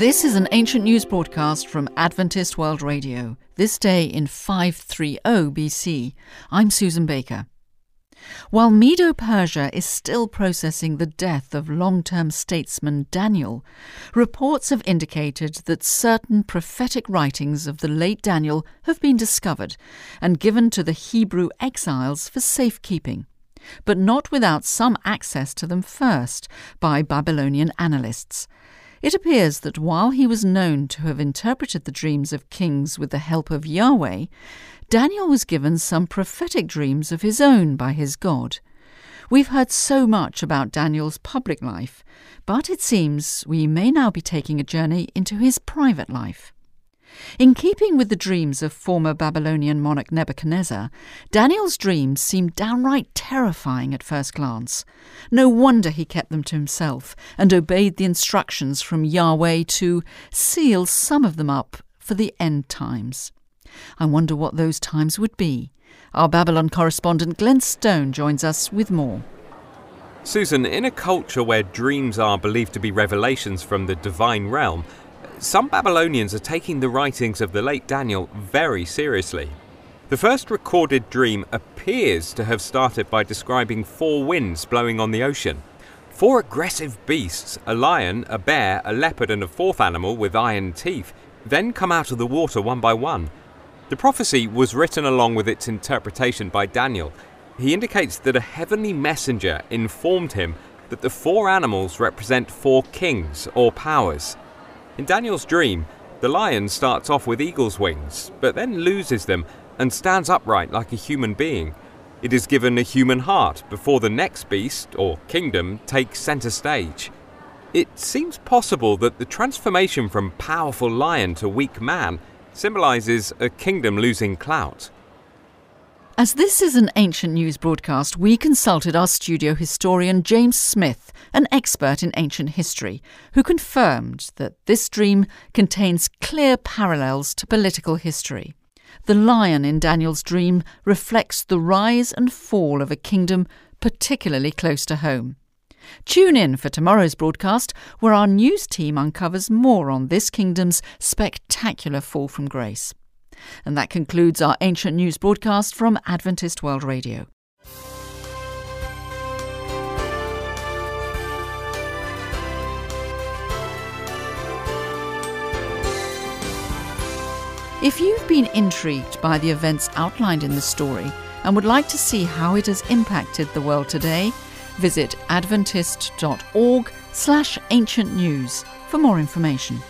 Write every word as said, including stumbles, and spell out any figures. This is an ancient news broadcast from Adventist World Radio, this day in five thirty B C. I'm Susan Baker. While Medo-Persia is still processing the death of long-term statesman Daniel, reports have indicated that certain prophetic writings of the late Daniel have been discovered and given to the Hebrew exiles for safekeeping, but not without some access to them first by Babylonian analysts. It appears that while he was known to have interpreted the dreams of kings with the help of Yahweh, Daniel was given some prophetic dreams of his own by his God. We've heard so much about Daniel's public life, but it seems we may now be taking a journey into his private life. In keeping with the dreams of former Babylonian monarch Nebuchadnezzar, Daniel's dreams seemed downright terrifying at first glance. No wonder he kept them to himself and obeyed the instructions from Yahweh to seal some of them up for the end times. I wonder what those times would be. Our Babylon correspondent Glenn Stone joins us with more. Susan, in a culture where dreams are believed to be revelations from the divine realm, some Babylonians are taking the writings of the late Daniel very seriously. The first recorded dream appears to have started by describing four winds blowing on the ocean. Four aggressive beasts, a lion, a bear, a leopard and a fourth animal with iron teeth, then come out of the water one by one. The prophecy was written along with its interpretation by Daniel. He indicates that a heavenly messenger informed him that the four animals represent four kings or powers. In Daniel's dream, the lion starts off with eagle's wings, but then loses them and stands upright like a human being. It is given a human heart before the next beast, or kingdom, takes centre stage. It seems possible that the transformation from powerful lion to weak man symbolises a kingdom losing clout. As this is an ancient news broadcast, we consulted our studio historian James Smith, an expert in ancient history, who confirmed that this dream contains clear parallels to political history. The lion in Daniel's dream reflects the rise and fall of a kingdom particularly close to home. Tune in for tomorrow's broadcast, where our news team uncovers more on this kingdom's spectacular fall from grace. And that concludes our ancient news broadcast from Adventist World Radio. If you've been intrigued by the events outlined in the story and would like to see how it has impacted the world today, visit adventist dot org slash ancient news for more information.